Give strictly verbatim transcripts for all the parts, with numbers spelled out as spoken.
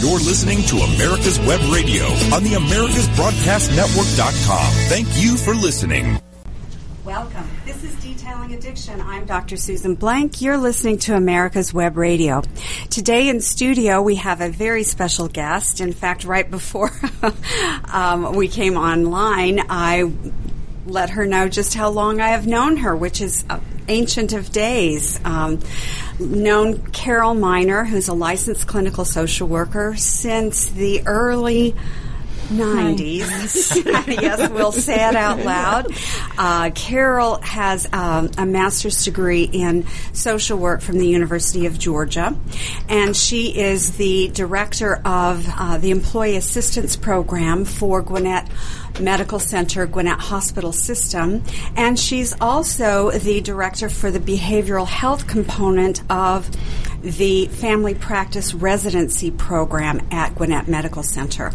You're listening to America's Web Radio on the Americas Broadcast Network dot com. Thank you for listening. Welcome. This is Detailing Addiction. I'm Doctor Susan Blank. You're listening to America's Web Radio. Today in studio, we have a very special guest. In fact, right before um, we came online, I let her know just how long I have known her, which is uh, ancient of days. Um, known Carol Miner, who's a licensed clinical social worker, since the early nineties. Yes, we'll say it out loud. Uh, Carol has um, a master's degree in social work from the University of Georgia, and she is the director of uh, the Employee Assistance Program for Gwinnett Medical Center, Gwinnett Hospital System, and she's also the director for the behavioral health component of the Family Practice Residency Program at Gwinnett Medical Center.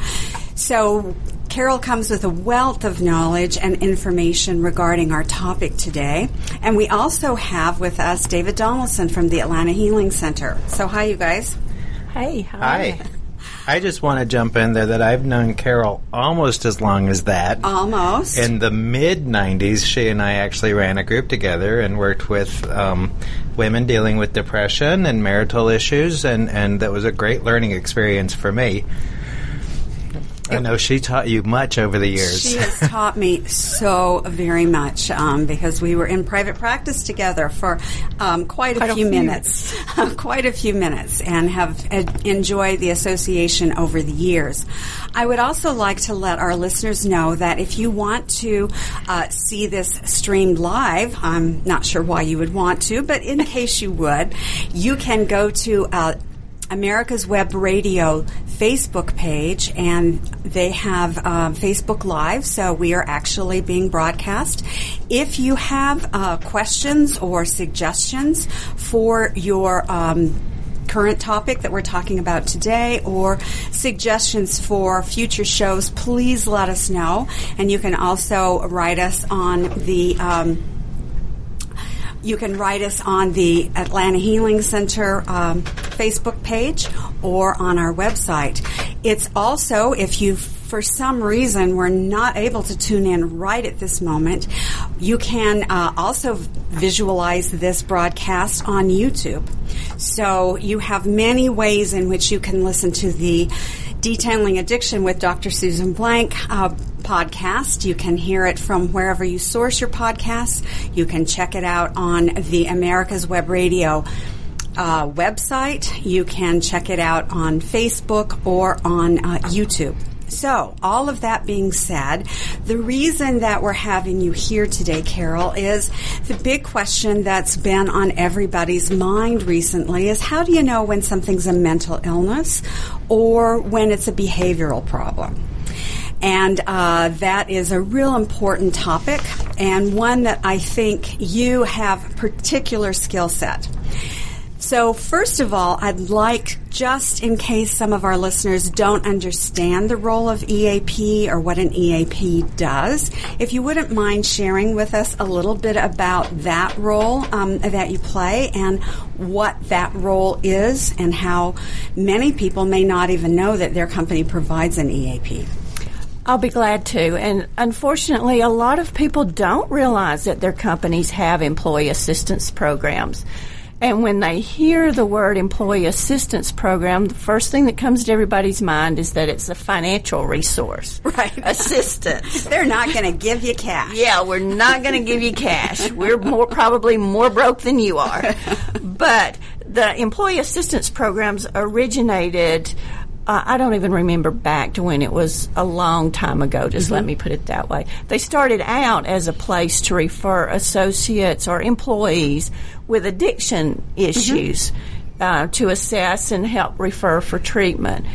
So Carol comes with a wealth of knowledge and information regarding our topic today. And we also have with us David Donaldson from the Atlanta Healing Center. So hi, you guys. Hey. Hi. Hi. I just want to jump in there that I've known Carol almost as long as that. Almost. In the mid nineties, she and I actually ran a group together and worked with um, women dealing with depression and marital issues, and, and that was a great learning experience for me. I know she taught you much over the years. She has taught me so very much um, because we were in private practice together for um, quite a few minutes, quite a few minutes, and have ed- enjoyed the association over the years. I would also like to let our listeners know that if you want to uh, see this streamed live, I'm not sure why you would want to, but in case you would, you can go to uh, America's Web Radio Facebook page, and they have um, Facebook Live, so we are actually being broadcast. If you have uh, questions or suggestions for your um, current topic that we're talking about today, or suggestions for future shows, please let us know. And you can also write us on the um, You can write us on the Atlanta Healing Center um, Facebook page or on our website. It's also, if you, for some reason, were not able to tune in right at this moment, you can uh, also visualize this broadcast on YouTube. So you have many ways in which you can listen to the Detailing Addiction with Doctor Susan Blank uh, podcast. You can hear it from wherever you source your podcasts. You can check it out on the America's Web Radio uh, website. You can check it out on Facebook or on uh, YouTube. So, all of that being said, the reason that we're having you here today, Carol, is the big question that's been on everybody's mind recently is how do you know when something's a mental illness or when it's a behavioral problem? And uh, that is a real important topic, and one that I think you have particular skill set. So first of all, I'd like, just in case some of our listeners don't understand the role of E A P or what an E A P does, if you wouldn't mind sharing with us a little bit about that role um, that you play and what that role is and how many people may not even know that their company provides an E A P. I'll be glad to. And unfortunately, a lot of people don't realize that their companies have employee assistance programs. And when they hear the word employee assistance program, the first thing that comes to everybody's mind is that it's a financial resource. Right. Assistance. They're not going to give you cash. Yeah, we're not going to give you cash. We're more probably more broke than you are. But the employee assistance programs originated, uh, I don't even remember back to when it was a long time ago, just mm-hmm. let me put it that way. They started out as a place to refer associates or employees with addiction issues mm-hmm. uh, to assess and help refer for treatment.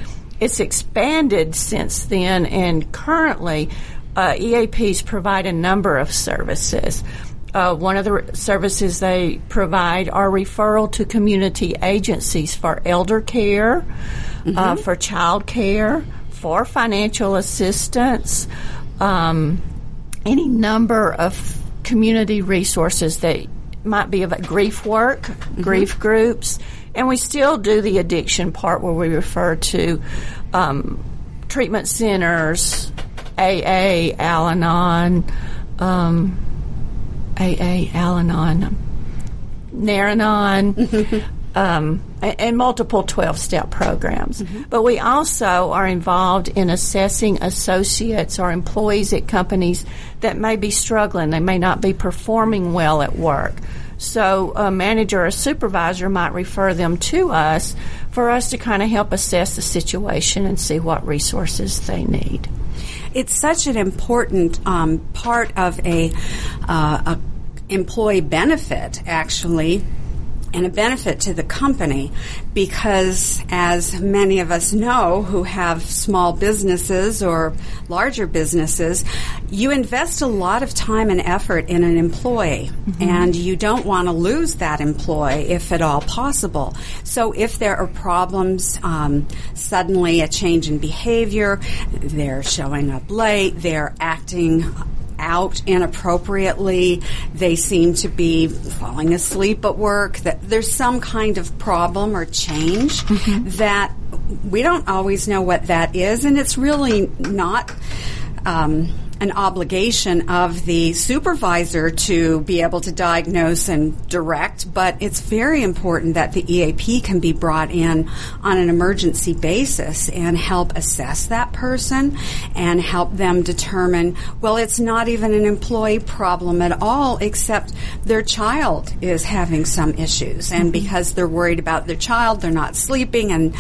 It's expanded since then, and currently uh, E A Ps provide a number of services. Uh, one of the re- services they provide are referral to community agencies for elder care, mm-hmm. uh, for child care, for financial assistance, um, any number of community resources that might be about grief work, mm-hmm. grief groups, And we still do the addiction part where we refer to um, treatment centers, A A, Al-Anon, um, A A, Al-Anon, Naranon, mm-hmm. Um, and multiple twelve-step programs. Mm-hmm. But we also are involved in assessing associates or employees at companies that may be struggling. They may not be performing well at work. So a manager or supervisor might refer them to us for us to kind of help assess the situation and see what resources they need. It's such an important um, part of a, uh, a employee benefit, actually, and a benefit to the company, because as many of us know who have small businesses or larger businesses, you invest a lot of time and effort in an employee, mm-hmm. and you don't want to lose that employee if at all possible. So if there are problems, um, suddenly a change in behavior, they're showing up late, they're acting out inappropriately, they seem to be falling asleep at work, that there's some kind of problem or change mm-hmm. that we don't always know what that is, and it's really not um, an obligation of the supervisor to be able to diagnose and direct, but it's very important that the E A P can be brought in on an emergency basis and help assess that person and help them determine, well, it's not even an employee problem at all, except their child is having some issues. And because they're worried about their child, they're not sleeping, and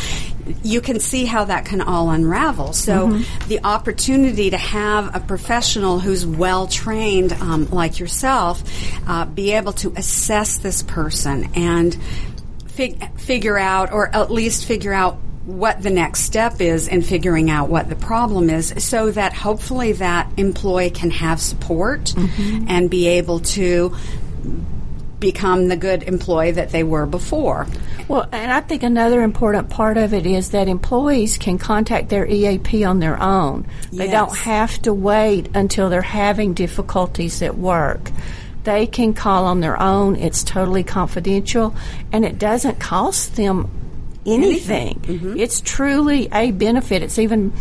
you can see how that can all unravel. So mm-hmm. the opportunity to have a professional who's well-trained, um, like yourself, uh, be able to assess this person and fig- figure out, or at least figure out what the next step is in figuring out what the problem is, so that hopefully that employee can have support mm-hmm. and be able to become the good employee that they were before. Well, and I think another important part of it is that employees can contact their E A P on their own. Yes. They don't have to wait until they're having difficulties at work. They can call on their own. It's totally confidential, and it doesn't cost them anything. Mm-hmm. It's truly a benefit. It's even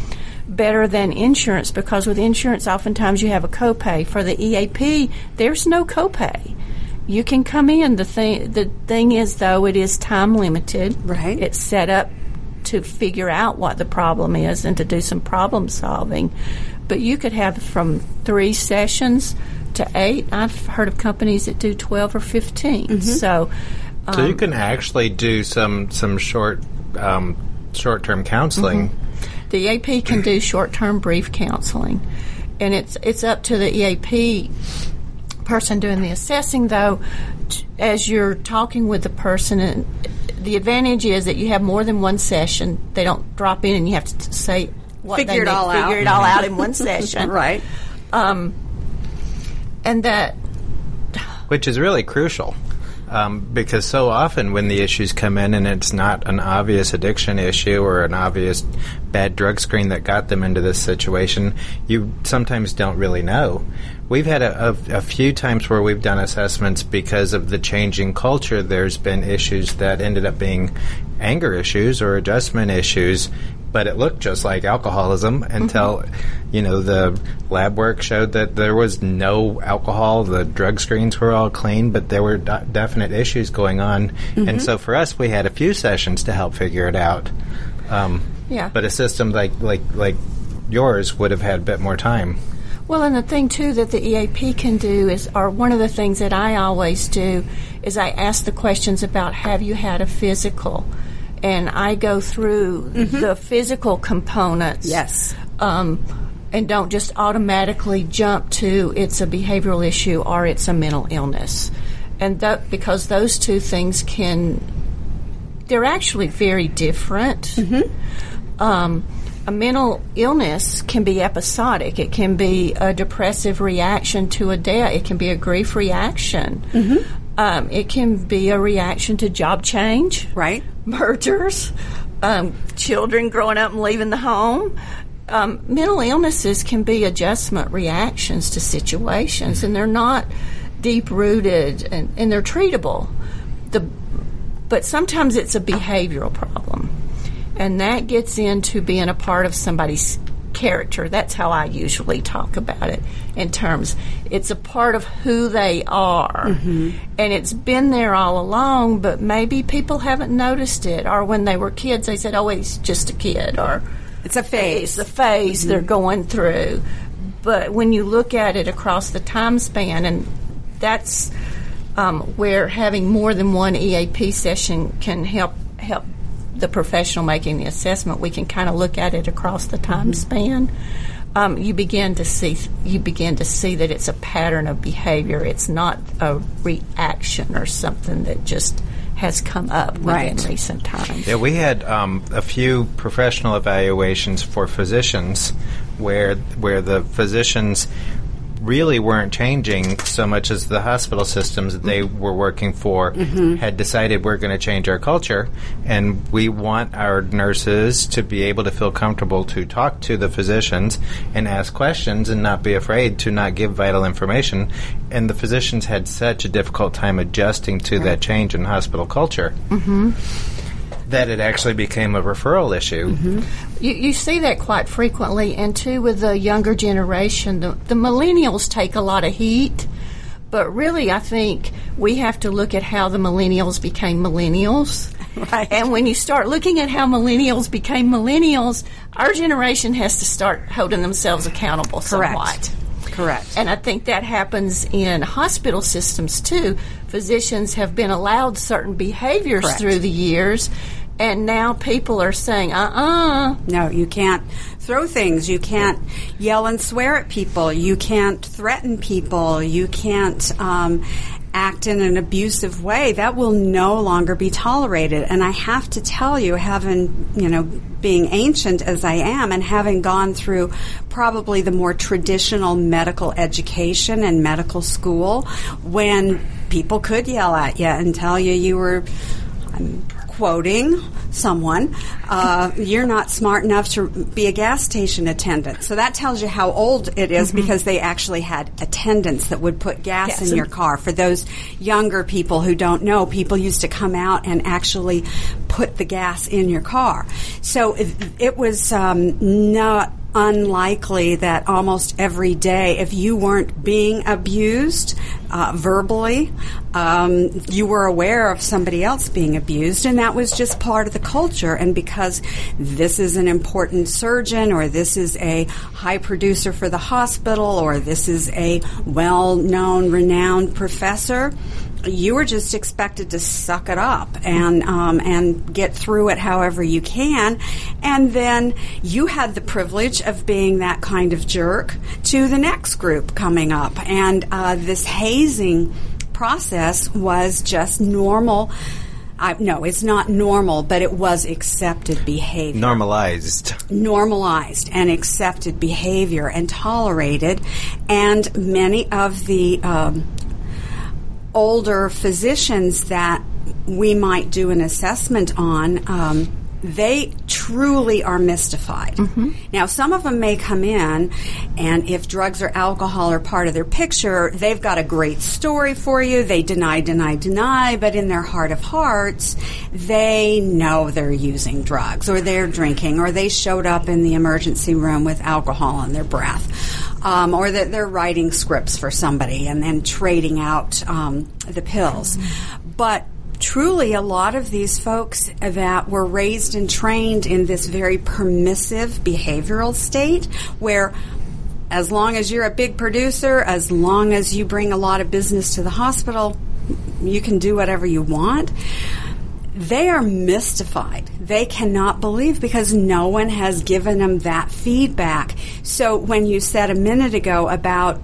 better than insurance, because with insurance, oftentimes you have a copay. For the E A P, there's no copay. You can come in. The thing, the thing is, though, it is time limited. Right. It's set up to figure out what the problem is and to do some problem solving. But you could have from three sessions to eight. I've heard of companies that do twelve or fifteen. Mm-hmm. So, um, so you can actually do some some short um, short term counseling. Mm-hmm. The E A P can do short term brief counseling, and it's it's up to the E A P person doing the assessing, though, t- as you're talking with the person. And the advantage is that you have more than one session. They don't drop in and you have to t- say what figure they it need, all figure out. it all out in one session. Right. Um, and that... Which is really crucial, um, because so often when the issues come in and it's not an obvious addiction issue or an obvious bad drug screen that got them into this situation, you sometimes don't really know. We've had a, a, a few times where we've done assessments because of the changing culture. There's been issues that ended up being anger issues or adjustment issues, but it looked just like alcoholism until, mm-hmm. you know, the lab work showed that there was no alcohol. The drug screens were all clean, but there were do- definite issues going on. Mm-hmm. And so for us, we had a few sessions to help figure it out. Um, yeah. But a system like, like, like yours would have had a bit more time. Well, and the thing, too, that the E A P can do is, or one of the things that I always do is I ask the questions about, have you had a physical? And I go through mm-hmm. the physical components. Yes. Um, and don't just automatically jump to it's a behavioral issue or it's a mental illness. And that, because those two things can, they're actually very different. Mm-hmm. Um A mental illness can be episodic. It can be a depressive reaction to a death. It can be a grief reaction. Mm-hmm. Um, it can be a reaction to job change, right? Mergers, um, children growing up and leaving the home. Um, mental illnesses can be adjustment reactions to situations, and they're not deep-rooted, and, and they're treatable. The But sometimes it's a behavioral problem, and that gets into being a part of somebody's character. That's how I usually talk about it in terms. It's a part of who they are, mm-hmm. and it's been there all along, but maybe people haven't noticed it, or when they were kids, they said, oh, it's just a kid, or it's a phase. It's a phase mm-hmm. they're going through. But when you look at it across the time span, and that's um, where having more than one E A P session can help help the professional making the assessment. We can kind of look at it across the time mm-hmm. span. Um, you begin to see you begin to see that it's a pattern of behavior. It's not a reaction or something that just has come up right. within recent times. Yeah, we had um, a few professional evaluations for physicians where where the physicians really weren't changing so much as the hospital systems that they were working for mm-hmm. had decided we're going to change our culture, and we want our nurses to be able to feel comfortable to talk to the physicians and ask questions and not be afraid to not give vital information. And the physicians had such a difficult time adjusting to right. that change in hospital culture mm-hmm. that it actually became a referral issue. Mm-hmm. You, you see that quite frequently, and too with the younger generation. The, the millennials take a lot of heat, but really I think we have to look at how the millennials became millennials. Right. And when you start looking at how millennials became millennials, our generation has to start holding themselves accountable Correct. somewhat. Correct. And I think that happens in hospital systems, too. Physicians have been allowed certain behaviors Correct. through the years, and now people are saying, uh-uh. No, you can't throw things. You can't yell and swear at people. You can't threaten people. You can't um, act in an abusive way. That will no longer be tolerated. And I have to tell you, having, you know, being ancient as I am and having gone through probably the more traditional medical education and medical school, when people could yell at you and tell you you were, I'm quoting someone, uh, you're not smart enough to be a gas station attendant. So that tells you how old it is mm-hmm. because they actually had attendants that would put gas yes. in your car. For those younger people who don't know, people used to come out and actually put the gas in your car. So it, it was um, not unlikely that almost every day, if you weren't being abused uh, verbally, um, you were aware of somebody else being abused, and that was just part of the culture. And because this is an important surgeon, or this is a high producer for the hospital, or this is a well-known, renowned professor, you were just expected to suck it up and um, and get through it however you can. And then you had the privilege of being that kind of jerk to the next group coming up. And uh, this hazing process was just normal. I, no, it's not normal, but it was accepted behavior. Normalized. Normalized and accepted behavior and tolerated. And many of the Um, older physicians that we might do an assessment on, um, they truly are mystified. Mm-hmm. Now, some of them may come in, and if drugs or alcohol are part of their picture, they've got a great story for you. They deny, deny, deny, but in their heart of hearts, they know they're using drugs, or they're drinking, or they showed up in the emergency room with alcohol in their breath. Um, or that they're writing scripts for somebody and then trading out um, the pills. Mm-hmm. But truly, a lot of these folks that were raised and trained in this very permissive behavioral state where as long as you're a big producer, as long as you bring a lot of business to the hospital, you can do whatever you want. They are mystified. They cannot believe because no one has given them that feedback. So when you said a minute ago about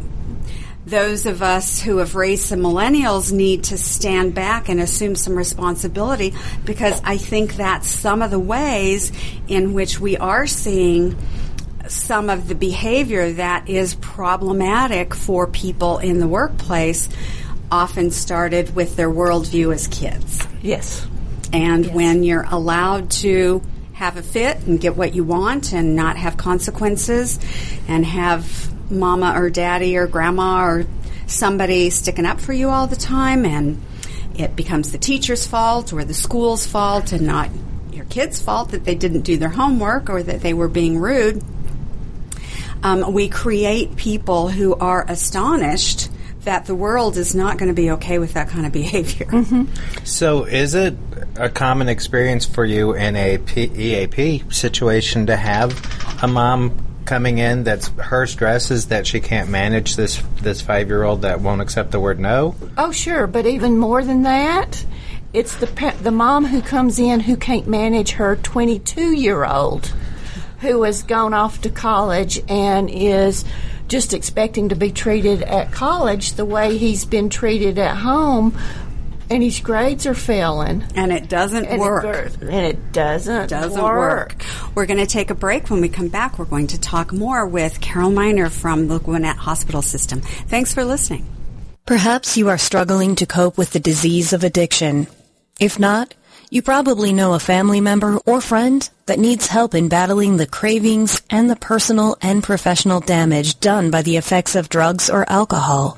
those of us who have raised some millennials need to stand back and assume some responsibility, because I think that's some of the ways in which we are seeing some of the behavior that is problematic for people in the workplace often started with their worldview as kids. Yes. And yes. when you're allowed to have a fit and get what you want and not have consequences and have mama or daddy or grandma or somebody sticking up for you all the time and it becomes the teacher's fault or the school's fault and not your kid's fault that they didn't do their homework or that they were being rude. Um, we create people who are astonished that the world is not going to be okay with that kind of behavior. Mm-hmm. So is it a common experience for you in a P- E A P situation to have a mom coming in that's her stress is that she can't manage this this five-year-old that won't accept the word no? Oh, sure, but even more than that, it's the pe- the mom who comes in who can't manage her twenty-two-year-old who has gone off to college and is just expecting to be treated at college the way he's been treated at home, and his grades are failing. And it doesn't and work. It, and it doesn't, doesn't work. work. We're going to take a break. When we come back, we're going to talk more with Carol Miner from the Gwinnett Hospital System. Thanks for listening. Perhaps you are struggling to cope with the disease of addiction. If not, you probably know a family member or friend that needs help in battling the cravings and the personal and professional damage done by the effects of drugs or alcohol.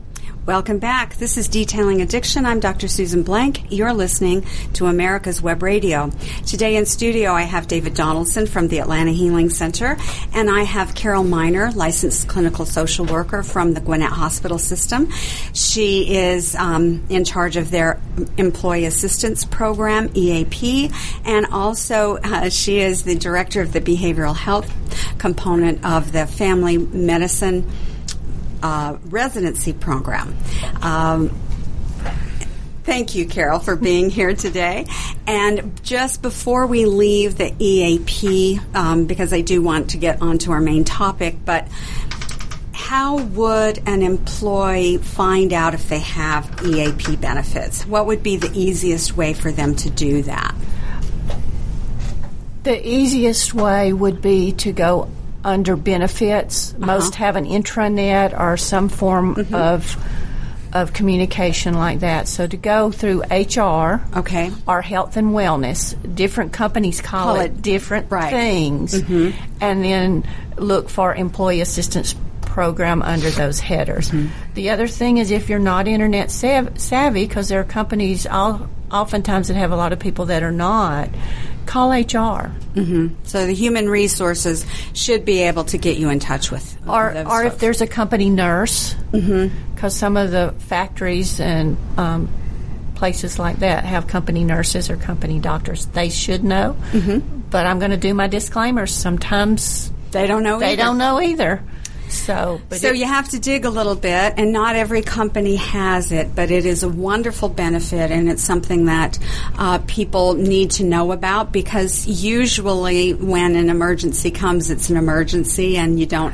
Welcome back. This is Detailing Addiction. I'm Doctor Susan Blank. You're listening to America's Web Radio. Today in studio, I have David Donaldson from the Atlanta Healing Center, and I have Carol Miner, licensed clinical social worker from the Gwinnett Hospital System. She is um, in charge of their Employee Assistance Program, E A P, and also uh, she is the director of the behavioral health component of the family medicine Uh, residency program. Um, thank you, Carol, for being here today. And just before we leave the E A P, um, because I do want to get onto our main topic, but how would an employee find out if they have E A P benefits? What would be the easiest way for them to do that? The easiest way would be to go under benefits. Uh-huh. Most have an intranet or some form mm-hmm. of of communication like that. So to go through H R, okay, or health and wellness, different companies call, call it, it different right. things, mm-hmm. and then look for employee assistance program under those headers. Mm-hmm. The other thing is if you're not internet sav- savvy, because there are companies all, oftentimes that have a lot of people that are not, call H R. Mm-hmm. So the human resources should be able to get you in touch with. Or, or folks. If there's a company nurse, because mm-hmm. some of the factories and um, places like that have company nurses or company doctors. They should know. Mm-hmm. But I'm going to do my disclaimers. Sometimes they don't know. They either. don't know either. So, but so it, you have to dig a little bit, and not every company has it, but it is a wonderful benefit, and it's something that uh, people need to know about, because usually when an emergency comes, it's an emergency, and you don't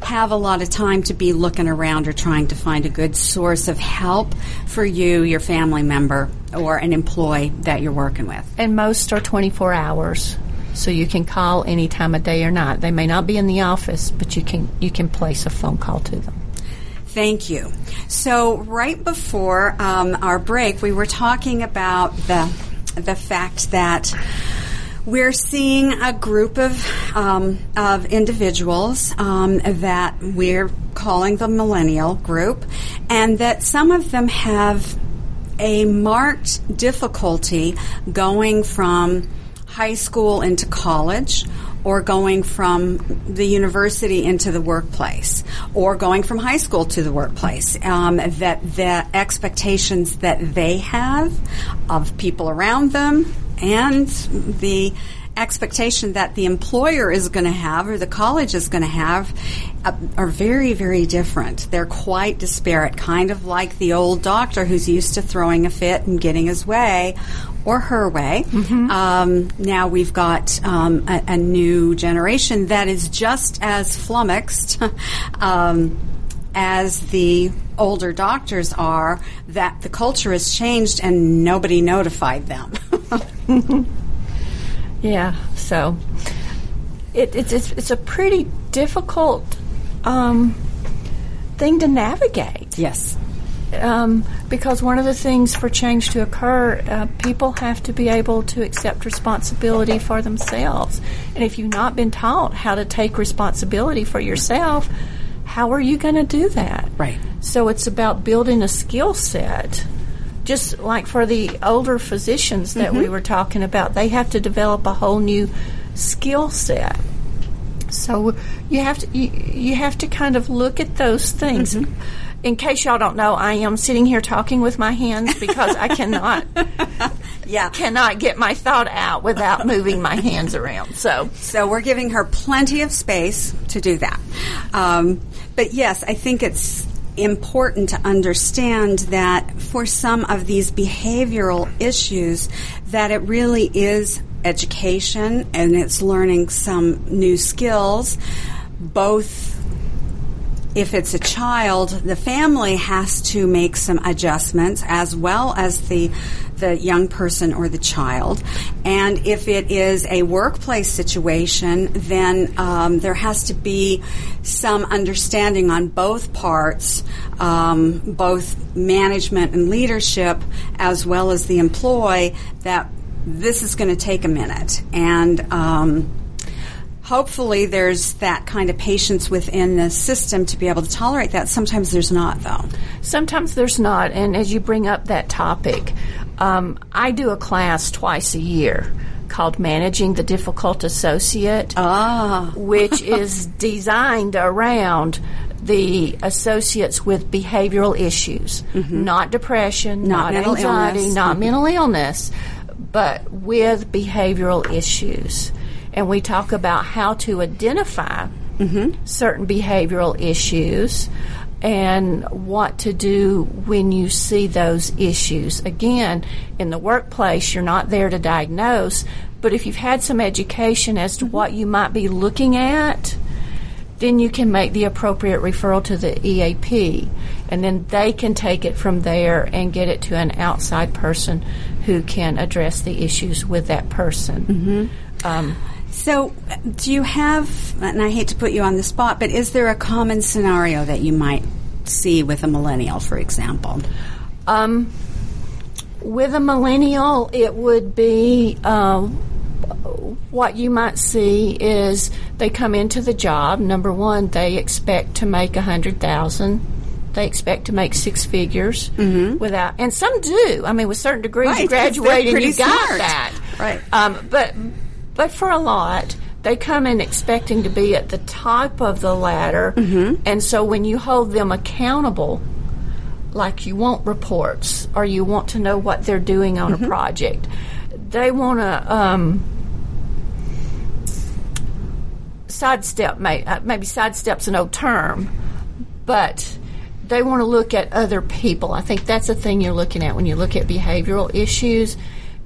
have a lot of time to be looking around or trying to find a good source of help for you, your family member, or an employee that you're working with. And most are twenty-four hours. So you can call any time of day or night. They may not be in the office, but you can you can place a phone call to them. Thank you. So right before um, our break, we were talking about the the fact that we're seeing a group of um, of individuals um, that we're calling the millennial group, and that some of them have a marked difficulty going from high school into college, or going from the university into the workplace, or going from high school to the workplace, um, that the expectations that they have of people around them and the expectation that the employer is going to have or the college is going to have uh, are very, very different. They're quite disparate, kind of like the old doctor who's used to throwing a fit and getting his way or her way. Mm-hmm. Um, now we've got um, a, a new generation that is just as flummoxed um, as the older doctors are, that the culture has changed and nobody notified them. Yeah, so it, it, it's it's a pretty difficult um, thing to navigate. Yes. Um, because one of the things for change to occur, uh, people have to be able to accept responsibility for themselves. And if you've not been taught how to take responsibility for yourself, how are you going to do that? Right. So it's about building a skill set. Just like for the older physicians that mm-hmm. we were talking about, they have to develop a whole new skill set. So you have to you, you have to kind of look at those things. Mm-hmm. In case y'all don't know, I am sitting here talking with my hands because I cannot yeah. cannot get my thought out without moving my hands around. So so we're giving her plenty of space to do that. Um, but yes, I think it's important to understand that for some of these behavioral issues, that it really is education and it's learning some new skills. Both, if it's a child, the family has to make some adjustments, as well as the the young person or the child. And if it is a workplace situation, then um, there has to be some understanding on both parts, um, both management and leadership, as well as the employee, that this is going to take a minute. And um hopefully there's that kind of patience within the system to be able to tolerate that. Sometimes there's not, though. Sometimes there's not. And as you bring up that topic, um, I do a class twice a year called Managing the Difficult Associate, ah. which is designed around the associates with behavioral issues, mm-hmm. not depression, not, not anxiety, illness. not mm-hmm. mental illness, but with behavioral issues. And we talk about how to identify mm-hmm. certain behavioral issues and what to do when you see those issues. Again, in the workplace, you're not there to diagnose, but if you've had some education as to mm-hmm. what you might be looking at, then you can make the appropriate referral to the E A P, and then they can take it from there and get it to an outside person who can address the issues with that person. Mm-hmm. Um, So do you have, and I hate to put you on the spot, but is there a common scenario that you might see with a millennial, for example? Um, with a millennial, it would be uh, what you might see is they come into the job. Number one, they expect to make one hundred thousand dollars. They expect to make six figures mm-hmm. without, and some do. I mean, with certain degrees, right, you graduate and you got smart. that. Right. Um, but... But for a lot, they come in expecting to be at the top of the ladder, mm-hmm. and so when you hold them accountable, like you want reports or you want to know what they're doing on mm-hmm. a project. They want to um, sidestep, may, uh, maybe sidestep's an old term, but they want to look at other people. I think that's the thing you're looking at when you look at behavioral issues,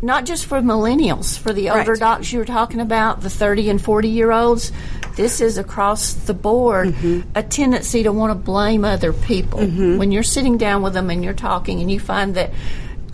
not just for millennials, for the older right. docs you were talking about, the thirty and forty-year-olds. This is across the board mm-hmm. a tendency to want to blame other people. Mm-hmm. When you're sitting down with them and you're talking and you find that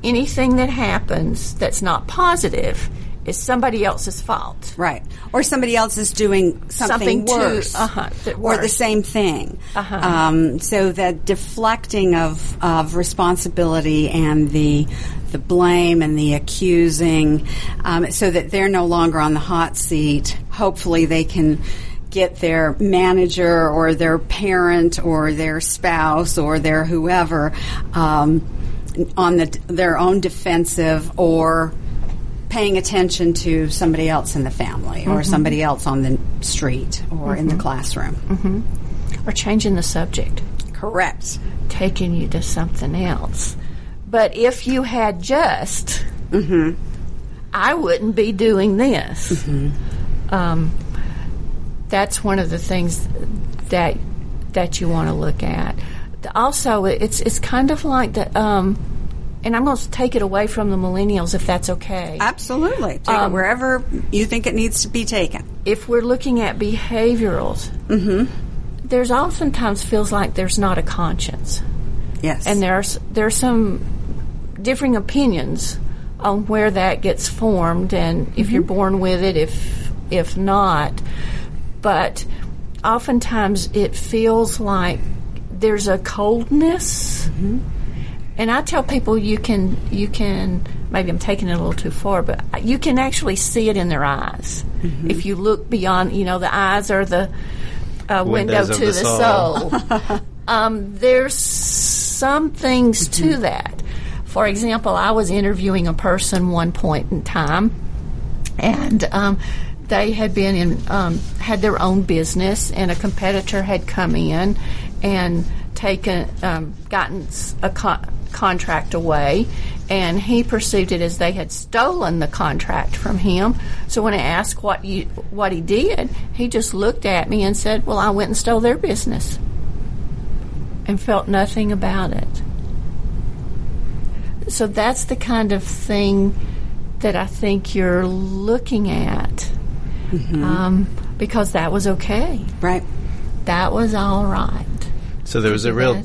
anything that happens that's not positive is somebody else's fault. Right. Or somebody else is doing something, something worse. To, uh-huh, that worse. Or the same thing. Uh-huh. Um, so the deflecting of, of responsibility and the the blame and the accusing, um, so that they're no longer on the hot seat. Hopefully they can get their manager or their parent or their spouse or their whoever um, on the, their own defensive or paying attention to somebody else in the family mm-hmm. or somebody else on the street or mm-hmm. in the classroom. Mm-hmm. Or changing the subject. Correct. Taking you to something else. But if you had just, mm-hmm. I wouldn't be doing this. Mm-hmm. Um, that's one of the things that that you want to look at. Also, it's it's kind of like the, um, and I'm going to take it away from the millennials if that's okay. Absolutely. Take um, it wherever you think it needs to be taken. If we're looking at behaviorals, mm-hmm. there's oftentimes feels like there's not a conscience. Yes. And there's there's some differing opinions on where that gets formed and if mm-hmm. you're born with it, if if not. But oftentimes it feels like there's a coldness. Mm-hmm. And I tell people you can, you can, maybe I'm taking it a little too far, but you can actually see it in their eyes. Mm-hmm. If you look beyond, you know, the eyes are the uh, window to the soul. soul. Um, there's some things mm-hmm. to that. For example, I was interviewing a person one point in time, and um, they had been in um, had their own business, and a competitor had come in and taken um, gotten a con- contract away, and he perceived it as they had stolen the contract from him. So when I asked what you, what he did, he just looked at me and said, "Well, I went and stole their business." And felt nothing about it. So that's the kind of thing that I think you're looking at, mm-hmm. um, because that was okay. Right. That was all right. So there was a real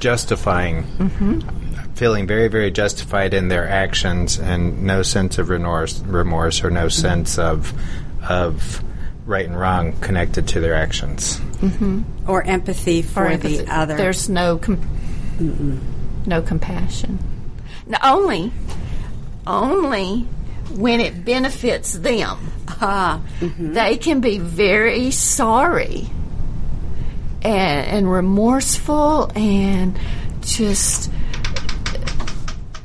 justifying, mm-hmm. feeling very, very justified in their actions, and no sense of remorse, remorse or no mm-hmm. sense of of. right and wrong connected to their actions, mm-hmm. or empathy for or empathy. the other. There's no com- no compassion. No, only, only when it benefits them. Uh, mm-hmm. They can be very sorry and, and remorseful and just.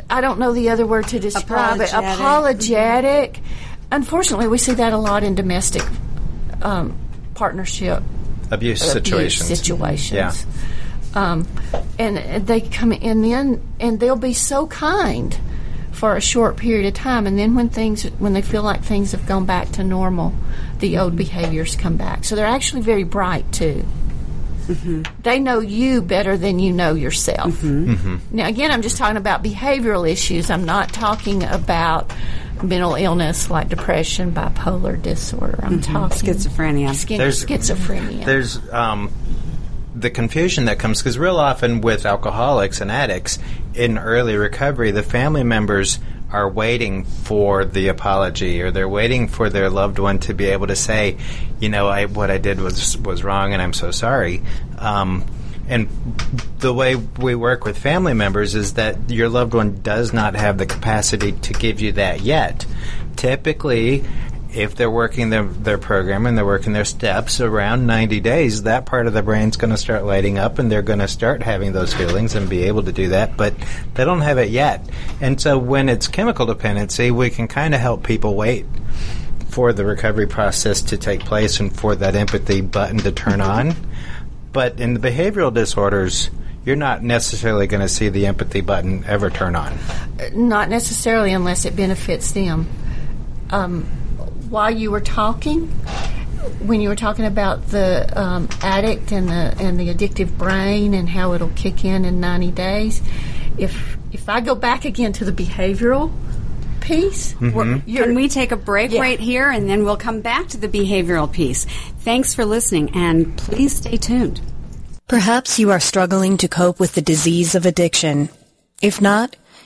I don't know the other word to describe apologetic. it. Apologetic. Mm-hmm. Unfortunately, we see that a lot in domestic. Um, partnership abuse, abuse situations, situations. Yeah. Um, and, and they come in, then and they'll be so kind for a short period of time, and then when things, when they feel like things have gone back to normal, the old behaviors come back. So they're actually very bright too. Mm-hmm. They know you better than you know yourself. Mm-hmm. Mm-hmm. Now, again, I'm just talking about behavioral issues. I'm not talking about mental illness like depression, bipolar disorder. I'm mm-hmm. talking schizophrenia. Skin- there's, schizophrenia. There's um, the confusion that comes because real often with alcoholics and addicts in early recovery, the family members are waiting for the apology, or they're waiting for their loved one to be able to say, you know, I, what I did was was wrong, and I'm so sorry. Um, and the way we work with family members is that your loved one does not have the capacity to give you that yet. Typically, if they're working their, their program and they're working their steps around ninety days, that part of the brain's going to start lighting up, and they're going to start having those feelings and be able to do that, but they don't have it yet. And so when it's chemical dependency, we can kind of help people wait for the recovery process to take place and for that empathy button to turn on. But in the behavioral disorders, you're not necessarily going to see the empathy button ever turn on. Not necessarily, unless it benefits them. Um, while you were talking, when you were talking about the um, addict and the and the addictive brain and how it'll kick in in ninety days, if if I go back again to the behavioral piece. Mm-hmm. Can we take a break yeah. right here, and then we'll come back to the behavioral piece. Thanks for listening, and please stay tuned. Perhaps you are struggling to cope with the disease of addiction. If not,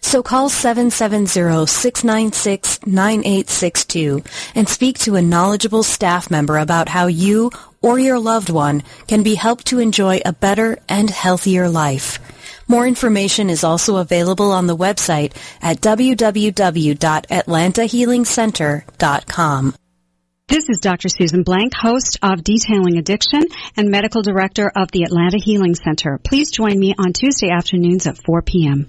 So call seven seven zero, six nine six, nine eight six two and speak to a knowledgeable staff member about how you or your loved one can be helped to enjoy a better and healthier life. More information is also available on the website at w w w dot atlanta healing center dot com. This is Doctor Susan Blank, host of Detailing Addiction and Medical Director of the Atlanta Healing Center. Please join me on Tuesday afternoons at four p.m.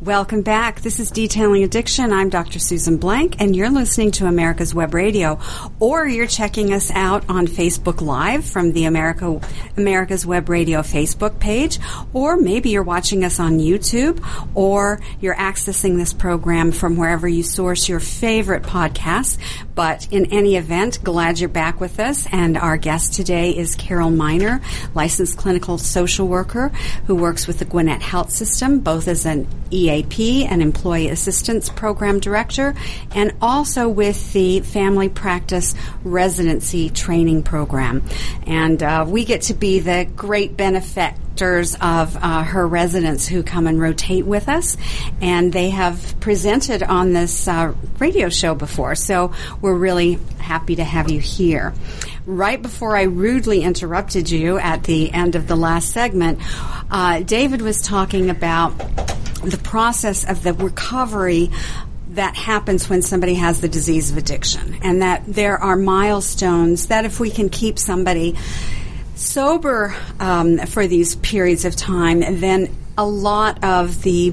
Welcome back. This is Detailing Addiction. I'm Doctor Susan Blank, and you're listening to America's Web Radio, or you're checking us out on Facebook Live from the America, America's Web Radio Facebook page, or maybe you're watching us on YouTube, or you're accessing this program from wherever you source your favorite podcasts. But in any event, glad you're back with us, and our guest today is Carol Miner, licensed clinical social worker who works with the Gwinnett Health System, both as an E A P and Employee Assistance Program Director, and also with the Family Practice Residency Training Program. And uh, we get to be the great benefactors of uh, her residents who come and rotate with us, and they have presented on this uh, radio show before, so we're really happy to have you here. Right before I rudely interrupted you at the end of the last segment, uh, David was talking about the process of the recovery that happens when somebody has the disease of addiction, and that there are milestones that if we can keep somebody sober um, for these periods of time, then a lot of the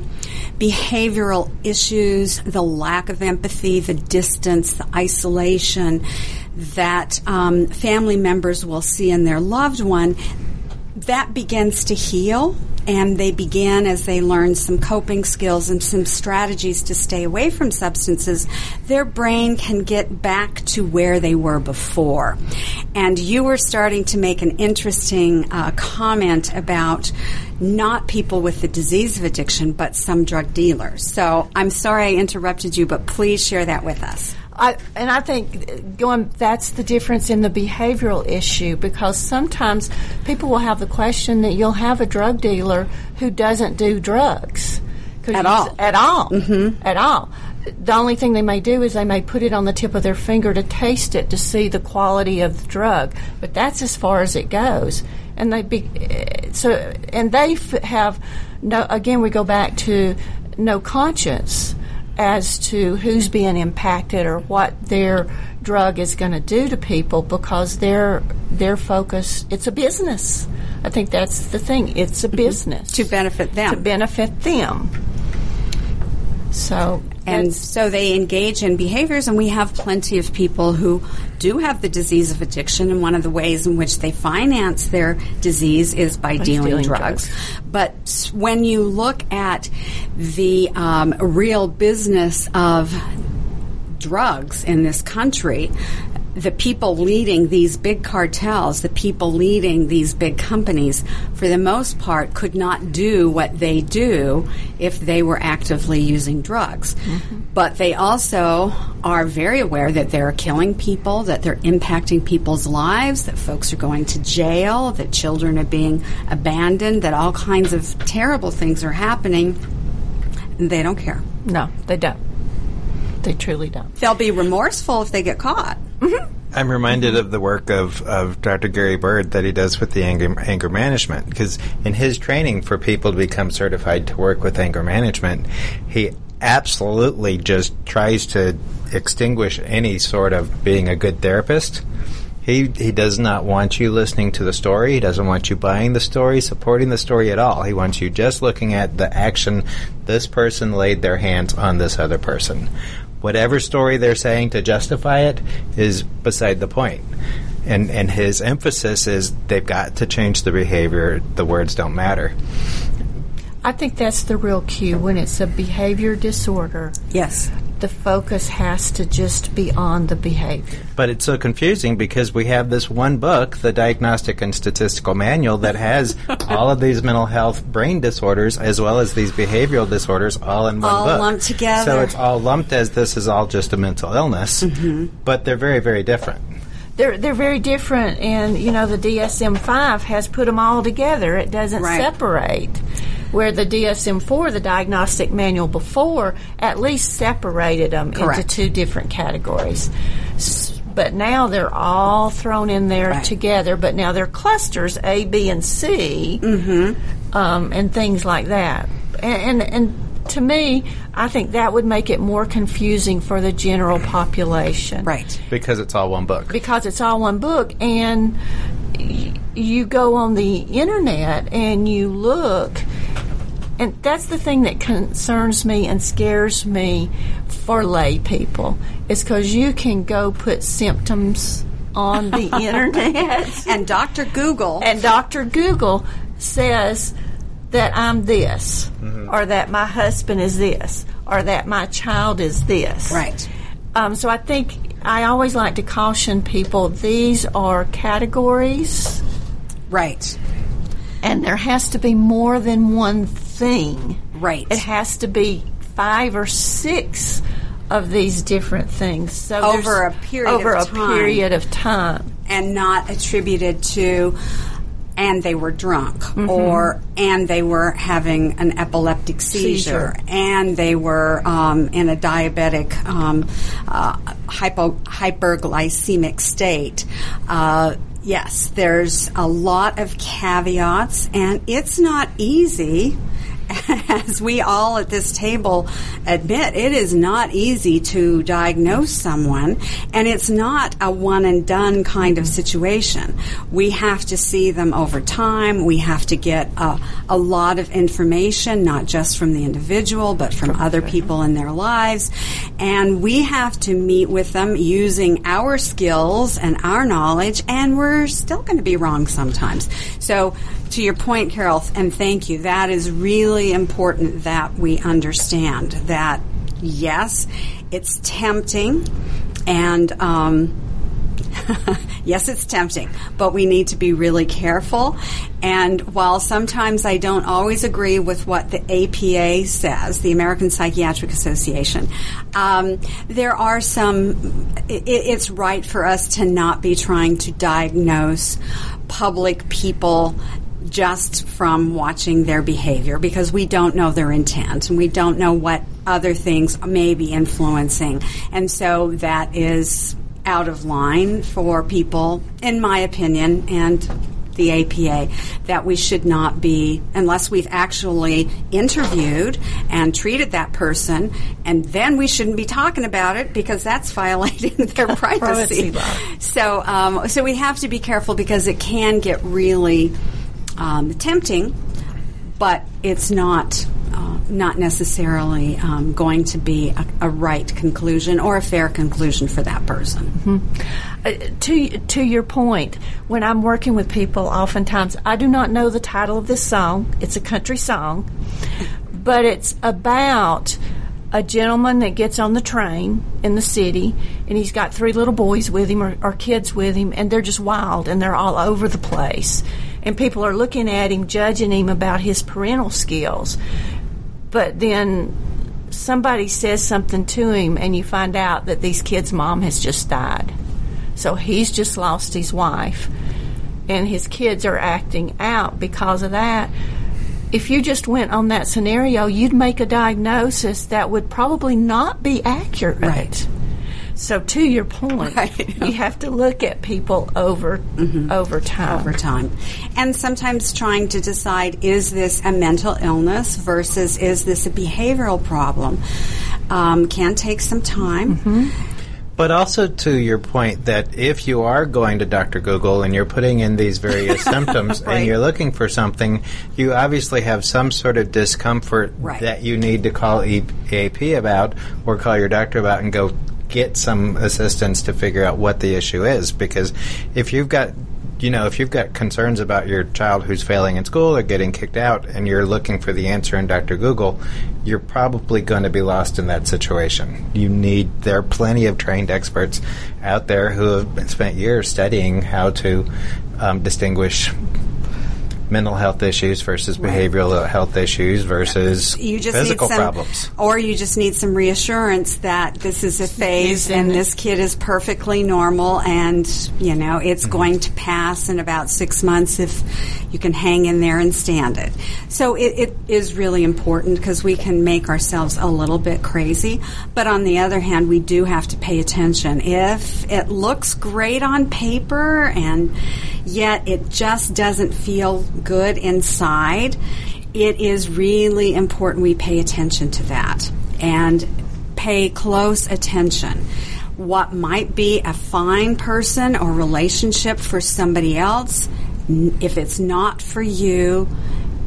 behavioral issues, the lack of empathy, the distance, the isolation that um, family members will see in their loved one, that begins to heal. And they begin, as they learn some coping skills and some strategies to stay away from substances, their brain can get back to where they were before. And you were starting to make an interesting uh, comment about not people with the disease of addiction, but some drug dealers. So I'm sorry I interrupted you, but please share that with us. I, and I think going, that's the difference in the behavioral issue, because sometimes people will have the question that you'll have a drug dealer who doesn't do drugs. At all. At all. Mm-hmm. At all. The only thing they may do is they may put it on the tip of their finger to taste it to see the quality of the drug, but that's as far as it goes. And they be, so and they have no. Again, we go back to no conscience. as to who's being impacted or what their drug is going to do to people, because their their focus, it's a business. I think that's the thing. It's a business. Mm-hmm. To benefit them. To benefit them. So and so they engage in behaviors, and we have plenty of people who do have the disease of addiction, and one of the ways in which they finance their disease is by dealing, dealing drugs. drugs. But when you look at the um, real business of drugs in this country, the people leading these big cartels, the people leading these big companies, for the most part, could not do what they do if they were actively using drugs. Mm-hmm. But they also are very aware that they're killing people, that they're impacting people's lives, that folks are going to jail, that children are being abandoned, that all kinds of terrible things are happening. And they don't care. No, they don't. They truly don't. They'll be remorseful if they get caught. Mm-hmm. I'm reminded of the work of, of Doctor Gary Byrd that he does with the anger, anger management, because in his training for people to become certified to work with anger management, he absolutely just tries to extinguish any sort of being a good therapist. He he does not want you listening to the story. He doesn't want you buying the story, supporting the story at all. He wants you just looking at the action. This person laid their hands on this other person. Whatever story they're saying to justify it is beside the point. And and his emphasis is they've got to change the behavior. The words don't matter. I think that's the real cue when it's a behavior disorder. Yes. The focus has to just be on the behavior. But it's so confusing because we have this one book, the Diagnostic and Statistical Manual, that has all of these mental health brain disorders as well as these behavioral disorders all in one all book. All lumped together. So it's all lumped as this is all just a mental illness, mm-hmm. but they're very, very different. They're they're very different, and, you know, the D S M five has put them all together. It doesn't right. separate. Where the D S M four, the diagnostic manual before, at least separated them Correct. Into two different categories. But now they're all thrown in there right. together, but now they're clusters, A, B, and C, mm-hmm. um, and things like that. And, and, and to me, I think that would make it more confusing for the general population. Right. Because it's all one book. Because it's all one book, and y- you go on the Internet and you look. And that's the thing that concerns me and scares me for lay people, is because you can go put symptoms on the Internet. And Doctor Google. And Doctor Google says that I'm this, mm-hmm. or that my husband is this, or that my child is this. Right. Um, so I think I always like to caution people, these are categories. Right. And there has to be more than one thing. Right. It has to be five or six of these different things. So over a period over of a time. period of time. And not attributed to, and they were drunk, mm-hmm. or, and they were having an epileptic seizure, seizure. And they were um, in a diabetic um, uh, hypo, hyperglycemic state. Uh, Yes, there's a lot of caveats, and it's not easy, as we all at this table admit, it is not easy to diagnose someone, and it's not a one-and-done kind of situation. We have to see them over time. We have to get a, a lot of information, not just from the individual, but from other people in their lives, and we have to meet with them using our skills and our knowledge, and we're still going to be wrong sometimes. So, to your point, Carol, and thank you, that is really important that we understand that, yes, it's tempting, and um, yes, it's tempting, but we need to be really careful. And while sometimes I don't always agree with what the A P A says, the American Psychiatric Association, um, there are some, it, it's right for us to not be trying to diagnose public people just from watching their behavior, because we don't know their intent and we don't know what other things may be influencing. And so that is out of line for people, in my opinion, and the A P A, that we should not be, unless we've actually interviewed and treated that person, and then we shouldn't be talking about it because that's violating their privacy. privacy so, um, so we have to be careful because it can get really um, tempting, but it's not uh, not necessarily um, going to be a, a right conclusion or a fair conclusion for that person. Mm-hmm. Uh, to to your point, when I'm working with people, oftentimes I do not know the title of this song. It's a country song, but it's about a gentleman that gets on the train in the city, and he's got three little boys with him or, or kids with him, and they're just wild, and they're all over the place. And people are looking at him, judging him about his parental skills. But then somebody says something to him, and you find out that these kids' mom has just died. So he's just lost his wife, and his kids are acting out because of that. If you just went on that scenario, you'd make a diagnosis that would probably not be accurate. Right. So to your point, right. You have to look at people over mm-hmm. over time. Over time. And sometimes trying to decide, is this a mental illness versus is this a behavioral problem, um, can take some time. Mm-hmm. But also to your point that if you are going to Doctor Google and you're putting in these various symptoms right. and you're looking for something, you obviously have some sort of discomfort right. that you need to call E A P about or call your doctor about and go get some assistance to figure out what the issue is. Because if you've got you know, if you've got concerns about your child who's failing in school or getting kicked out and you're looking for the answer in Doctor Google, you're probably going to be lost in that situation. You need, there are plenty of trained experts out there who have spent years studying how to um, distinguish mental health issues versus right. behavioral health issues versus you just physical need some, problems. Or you just need some reassurance that this is a phase and this kid is perfectly normal and, you know, it's mm-hmm. going to pass in about six months if you can hang in there and stand it. So it, it is really important because we can make ourselves a little bit crazy. But on the other hand, we do have to pay attention. If it looks great on paper and yet it just doesn't feel good inside, it is really important we pay attention to that and pay close attention. What might be a fine person or relationship for somebody else, if it's not for you,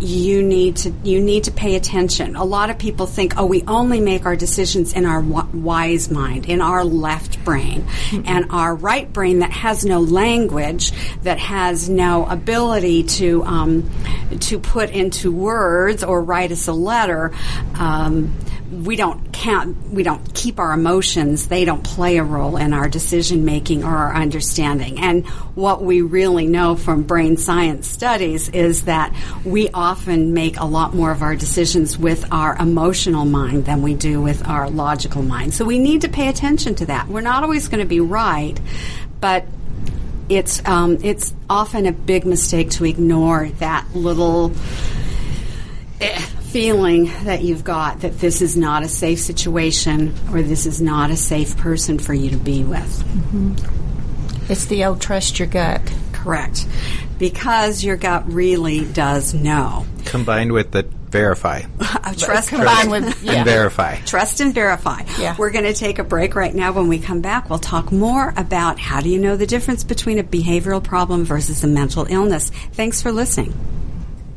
you need to you need to pay attention. A lot of people think, oh, we only make our decisions in our w- wise mind, in our left brain, mm-hmm. and our right brain that has no language, that has no ability to um, to put into words or write us a letter. Um, we don't count. We don't keep our emotions. They don't play a role in our decision making or our understanding. And what we really know from brain science studies is that we often often make a lot more of our decisions with our emotional mind than we do with our logical mind. So we need to pay attention to that. We're not always going to be right, but it's um, it's often a big mistake to ignore that little eh, feeling that you've got that this is not a safe situation or this is not a safe person for you to be with. Mm-hmm. It's the old trust your gut. Correct. Because your gut really does know. Combined with the verify. Uh, trust combined with yeah. and verify. Trust and verify. Yeah. We're going to take a break right now. When we come back, we'll talk more about how do you know the difference between a behavioral problem versus a mental illness. Thanks for listening.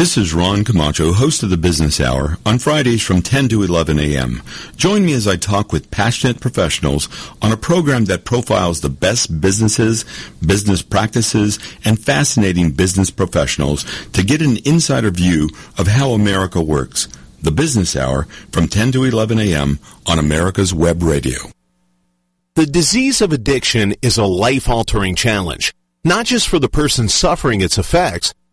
This is Ron Camacho, host of the Business Hour, on Fridays from ten to eleven a.m. Join me as I talk with passionate professionals on a program that profiles the best businesses, business practices, and fascinating business professionals to get an insider view of how America works. The Business Hour from ten to eleven a.m. on America's Web Radio. The disease of addiction is a life-altering challenge, not just for the person suffering its effects,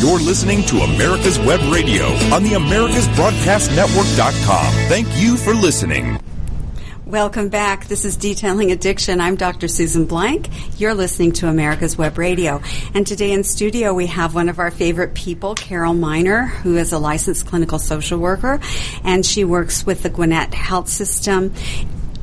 You're listening to America's Web Radio on the Americas Broadcast Network dot com. Thank you for listening. Welcome back. This is Detailing Addiction. I'm Doctor Susan Blank. You're listening to America's Web Radio. And today in studio we have one of our favorite people, Carol Miner, who is a licensed clinical social worker, and she works with the Gwinnett Health System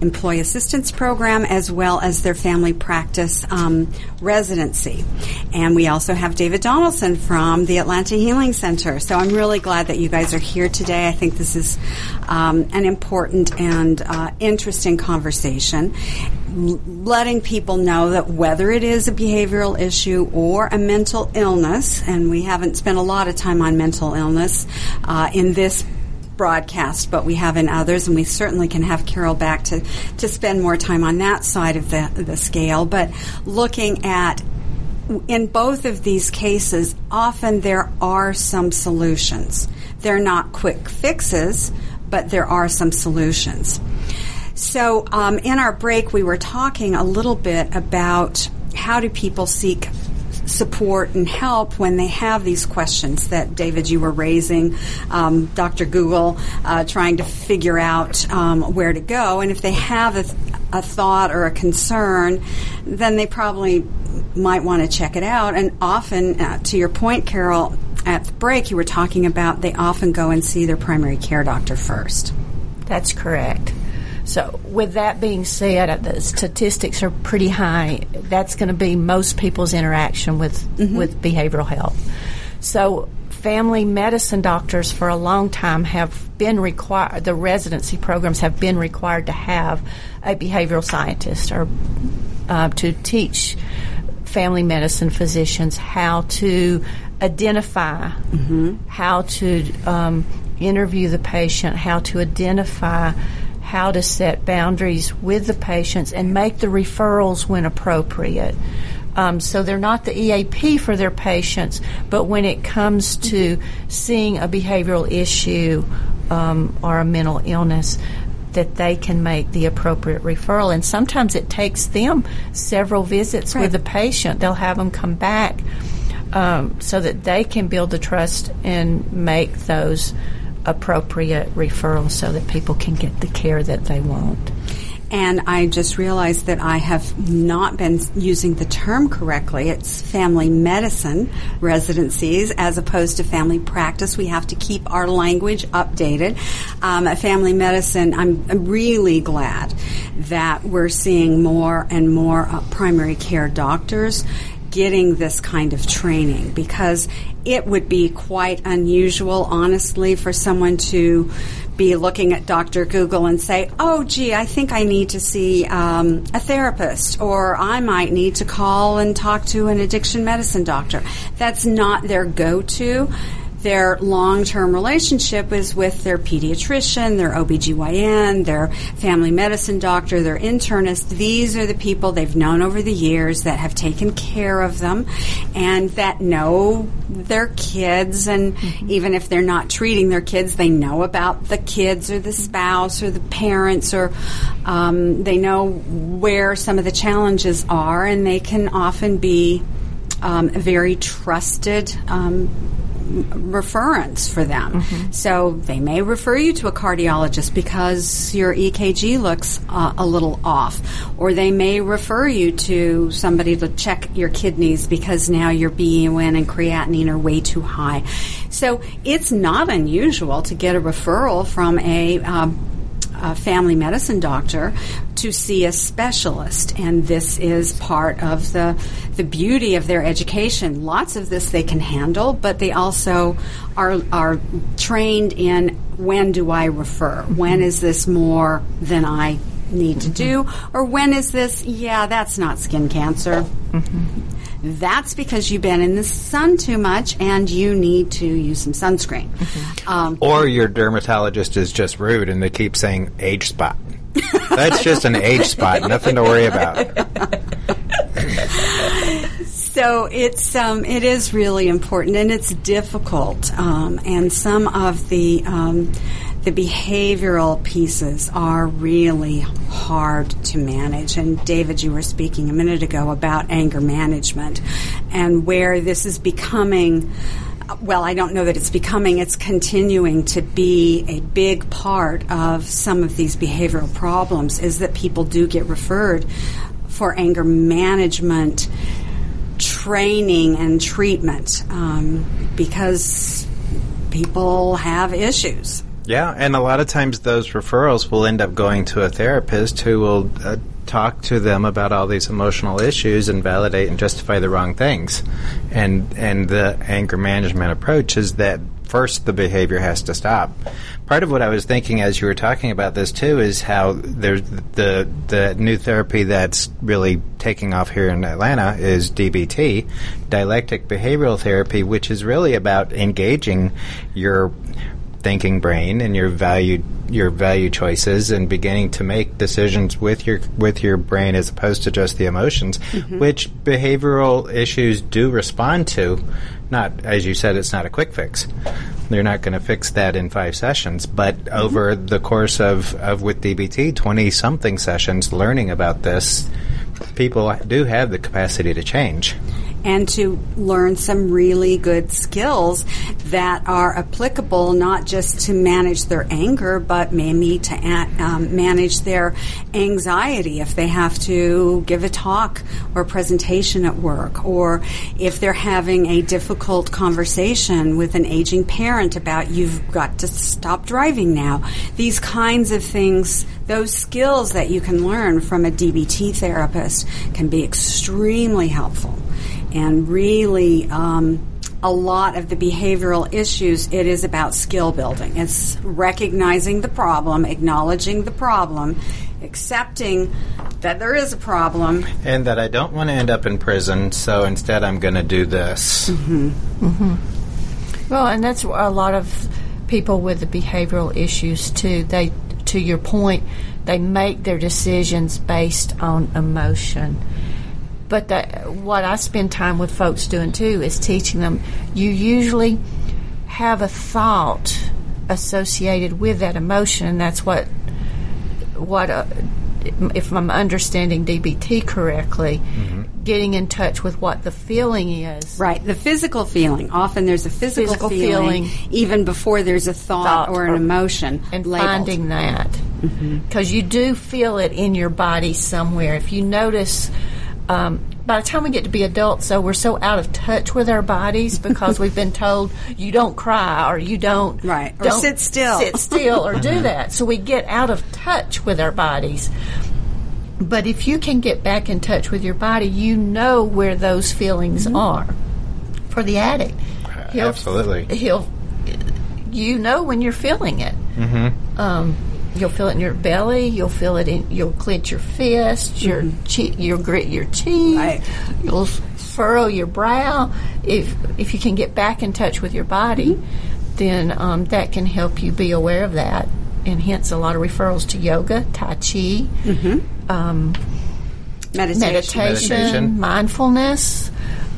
Employee Assistance Program, as well as their family practice um, residency. And we also have David Donaldson from the Atlanta Healing Center. So I'm really glad that you guys are here today. I think this is um, an important and uh, interesting conversation, L- letting people know that whether it is a behavioral issue or a mental illness, and we haven't spent a lot of time on mental illness uh, in this broadcast, but we have in others, and we certainly can have Carol back to, to spend more time on that side of the, the scale. But looking at, in both of these cases, often there are some solutions. They're not quick fixes, but there are some solutions. So um, in our break, we were talking a little bit about how do people seek support and help when they have these questions that, David, you were raising, um, Doctor Google, uh, trying to figure out um, where to go. And if they have a, th- a thought or a concern, then they probably might want to check it out. And often, uh, to your point, Carol, at the break you were talking about, they often go and see their primary care doctor first. That's correct. So with that being said, the statistics are pretty high. That's going to be most people's interaction with, mm-hmm. with behavioral health. So family medicine doctors for a long time have been required, the residency programs have been required to have a behavioral scientist or uh, to teach family medicine physicians how to identify, mm-hmm. how to um, interview the patient, how to identify how to set boundaries with the patients and make the referrals when appropriate. Um, so they're not the E A P for their patients, but when it comes to seeing a behavioral issue um, or a mental illness, that they can make the appropriate referral. And sometimes it takes them several visits right. with the patient. They'll have them come back um, so that they can build the trust and make those appropriate referrals so that people can get the care that they want. And I just realized that I have not been using the term correctly. It's family medicine residencies as opposed to family practice. We have to keep our language updated. Um, at family medicine, I'm, I'm really glad that we're seeing more and more uh, primary care doctors getting this kind of training, because it would be quite unusual, honestly, for someone to be looking at Doctor Google and say, oh, gee, I think I need to see um, a therapist, or I might need to call and talk to an addiction medicine doctor. That's not their go-to. their long-term relationship is with their pediatrician, their O B G Y N, their family medicine doctor, their internist. These are the people they've known over the years that have taken care of them and that know their kids. And mm-hmm. even if they're not treating their kids, they know about the kids or the spouse or the parents, or um, they know where some of the challenges are, and they can often be um, very trusted um reference for them. Mm-hmm. So they may refer you to a cardiologist because your E K G looks uh, a little off, or they may refer you to somebody to check your kidneys because now your B U N and creatinine are way too high. So it's not unusual to get a referral from a um, a family medicine doctor to see a specialist, and this is part of the the beauty of their education. Lots of this they can handle, but they also are are trained in, when do I refer? Mm-hmm. When is this more than I need mm-hmm. to do? Or when is this, yeah, that's not skin cancer. Mm-hmm. That's because you've been in the sun too much and you need to use some sunscreen. Mm-hmm. Um, or your dermatologist is just rude and they keep saying age spot. That's just an age spot, nothing to worry about. So it's um, it is really important, and it's difficult. Um, and some of the um, the behavioral pieces are really hard to manage. And David, you were speaking a minute ago about anger management and where this is becoming, well, I don't know that it's becoming, it's continuing to be a big part of some of these behavioral problems, is that people do get referred for anger management training and treatment um, because people have issues. Yeah, and a lot of times those referrals will end up going to a therapist who will uh, talk to them about all these emotional issues and validate and justify the wrong things. And and the anger management approach is that first the behavior has to stop. Part of what I was thinking as you were talking about this too is how there's the the new therapy that's really taking off here in Atlanta is D B T, dialectic behavioral therapy, which is really about engaging your thinking brain and your value your value choices and beginning to make decisions with your with your brain as opposed to just the emotions, mm-hmm. which behavioral issues do respond to. Not, as you said, it's not a quick fix. They're not going to fix that in five sessions, but mm-hmm. over the course of, of with D B T, twenty-something sessions learning about this, people do have the capacity to change. And to learn some really good skills that are applicable not just to manage their anger, but maybe to um, manage their anxiety if they have to give a talk or presentation at work, or if they're having a difficult conversation with an aging parent about you've got to stop driving now. These kinds of things, those skills that you can learn from a D B T therapist can be extremely helpful. And really, um, a lot of the behavioral issues, it is about skill building. It's recognizing the problem, acknowledging the problem, accepting that there is a problem. And that I don't want to end up in prison, so instead I'm going to do this. Mm-hmm. Mm-hmm. Well, and that's a lot of people with the behavioral issues, too. They, to your point, they make their decisions based on emotion. But that, what I spend time with folks doing, too, is teaching them you usually have a thought associated with that emotion, and that's what, what uh, if I'm understanding D B T correctly, mm-hmm. getting in touch with what the feeling is. Right, the physical feeling. Often there's a physical, physical feeling, feeling even before there's a thought, thought or an or, emotion and labeled. Finding that. Because mm-hmm. you do feel it in your body somewhere. If you notice... Um, by the time we get to be adults, so we're so out of touch with our bodies because we've been told you don't cry or you don't, right. or don't sit still, sit still or do that. So we get out of touch with our bodies. But if you can get back in touch with your body, you know where those feelings mm-hmm. are. For the addict, he'll, absolutely, he'll, you know when you're feeling it. Mm-hmm. Um, You'll feel it in your belly. You'll feel it in. You'll clench your fist. Your mm-hmm. cheek. You'll grit your teeth. Right. You'll furrow your brow. If if you can get back in touch with your body, mm-hmm. then um, that can help you be aware of that, and hence a lot of referrals to yoga, tai chi, mm-hmm. um, meditation. meditation, meditation, mindfulness.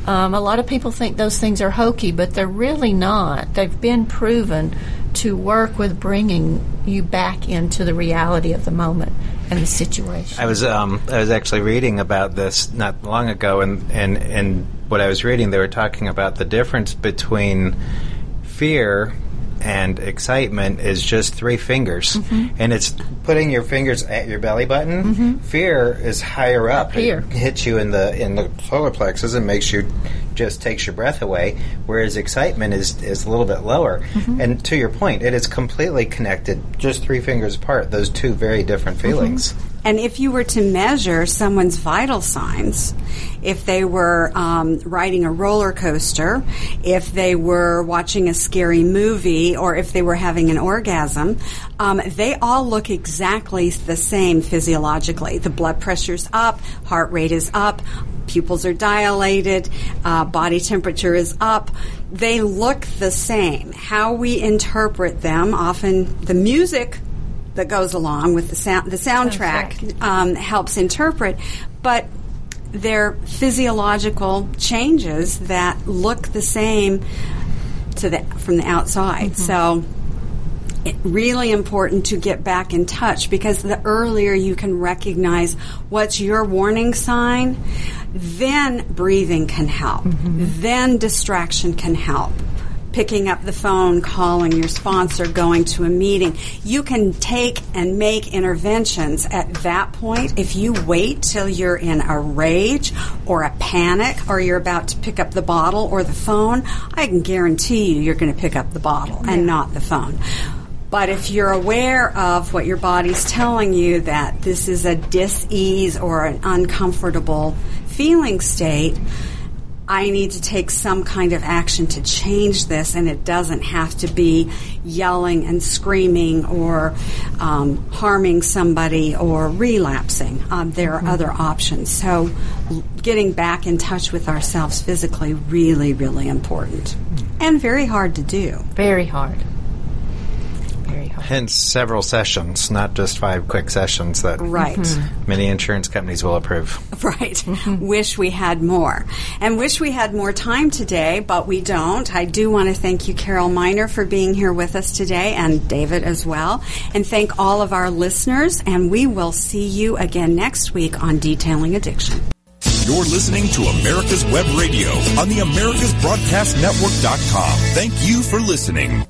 Um, a lot of people think those things are hokey, but they're really not. They've been proven to work with bringing you back into the reality of the moment and the situation. I was um, I was actually reading about this not long ago, and, and, and what I was reading, they were talking about the difference between fear and excitement is just three fingers, mm-hmm. and it's putting your fingers at your belly button. Mm-hmm. Fear is higher up, up here. It hits you in the in the solar plexus and makes you just takes your breath away. Whereas excitement is is a little bit lower. Mm-hmm. And to your point, it is completely connected, just three fingers apart. Those two very different feelings. Mm-hmm. And if you were to measure someone's vital signs, if they were um, riding a roller coaster, if they were watching a scary movie, or if they were having an orgasm, um, they all look exactly the same physiologically. The blood pressure's up, heart rate is up, pupils are dilated, uh, body temperature is up. They look the same. How we interpret them, often the music that goes along with the sound, the soundtrack um, helps interpret, but they're physiological changes that look the same to the from the outside. Mm-hmm. So, it's really important to get back in touch, because the earlier you can recognize what's your warning sign, then breathing can help, mm-hmm. then distraction can help. Picking up the phone, calling your sponsor, going to a meeting. You can take and make interventions at that point. If you wait till you're in a rage or a panic, or you're about to pick up the bottle or the phone, I can guarantee you you're going to pick up the bottle yeah. and not the phone. But if you're aware of what your body's telling you, that this is a dis-ease or an uncomfortable feeling state, I need to take some kind of action to change this, and it doesn't have to be yelling and screaming or um, harming somebody or relapsing. Um, there are mm-hmm. other options. So getting back in touch with ourselves physically, really, really important, and very hard to do. Very hard. Very hard. Hence several sessions, not just five quick sessions that right. mm-hmm. many insurance companies will approve. Right. Mm-hmm. Wish we had more. And wish we had more time today, but we don't. I do want to thank you, Carol Miner, for being here with us today, and David as well. And thank all of our listeners, and we will see you again next week on Detailing Addiction. You're listening to America's Web Radio on the Americas Broadcast Network dot com. Thank you for listening.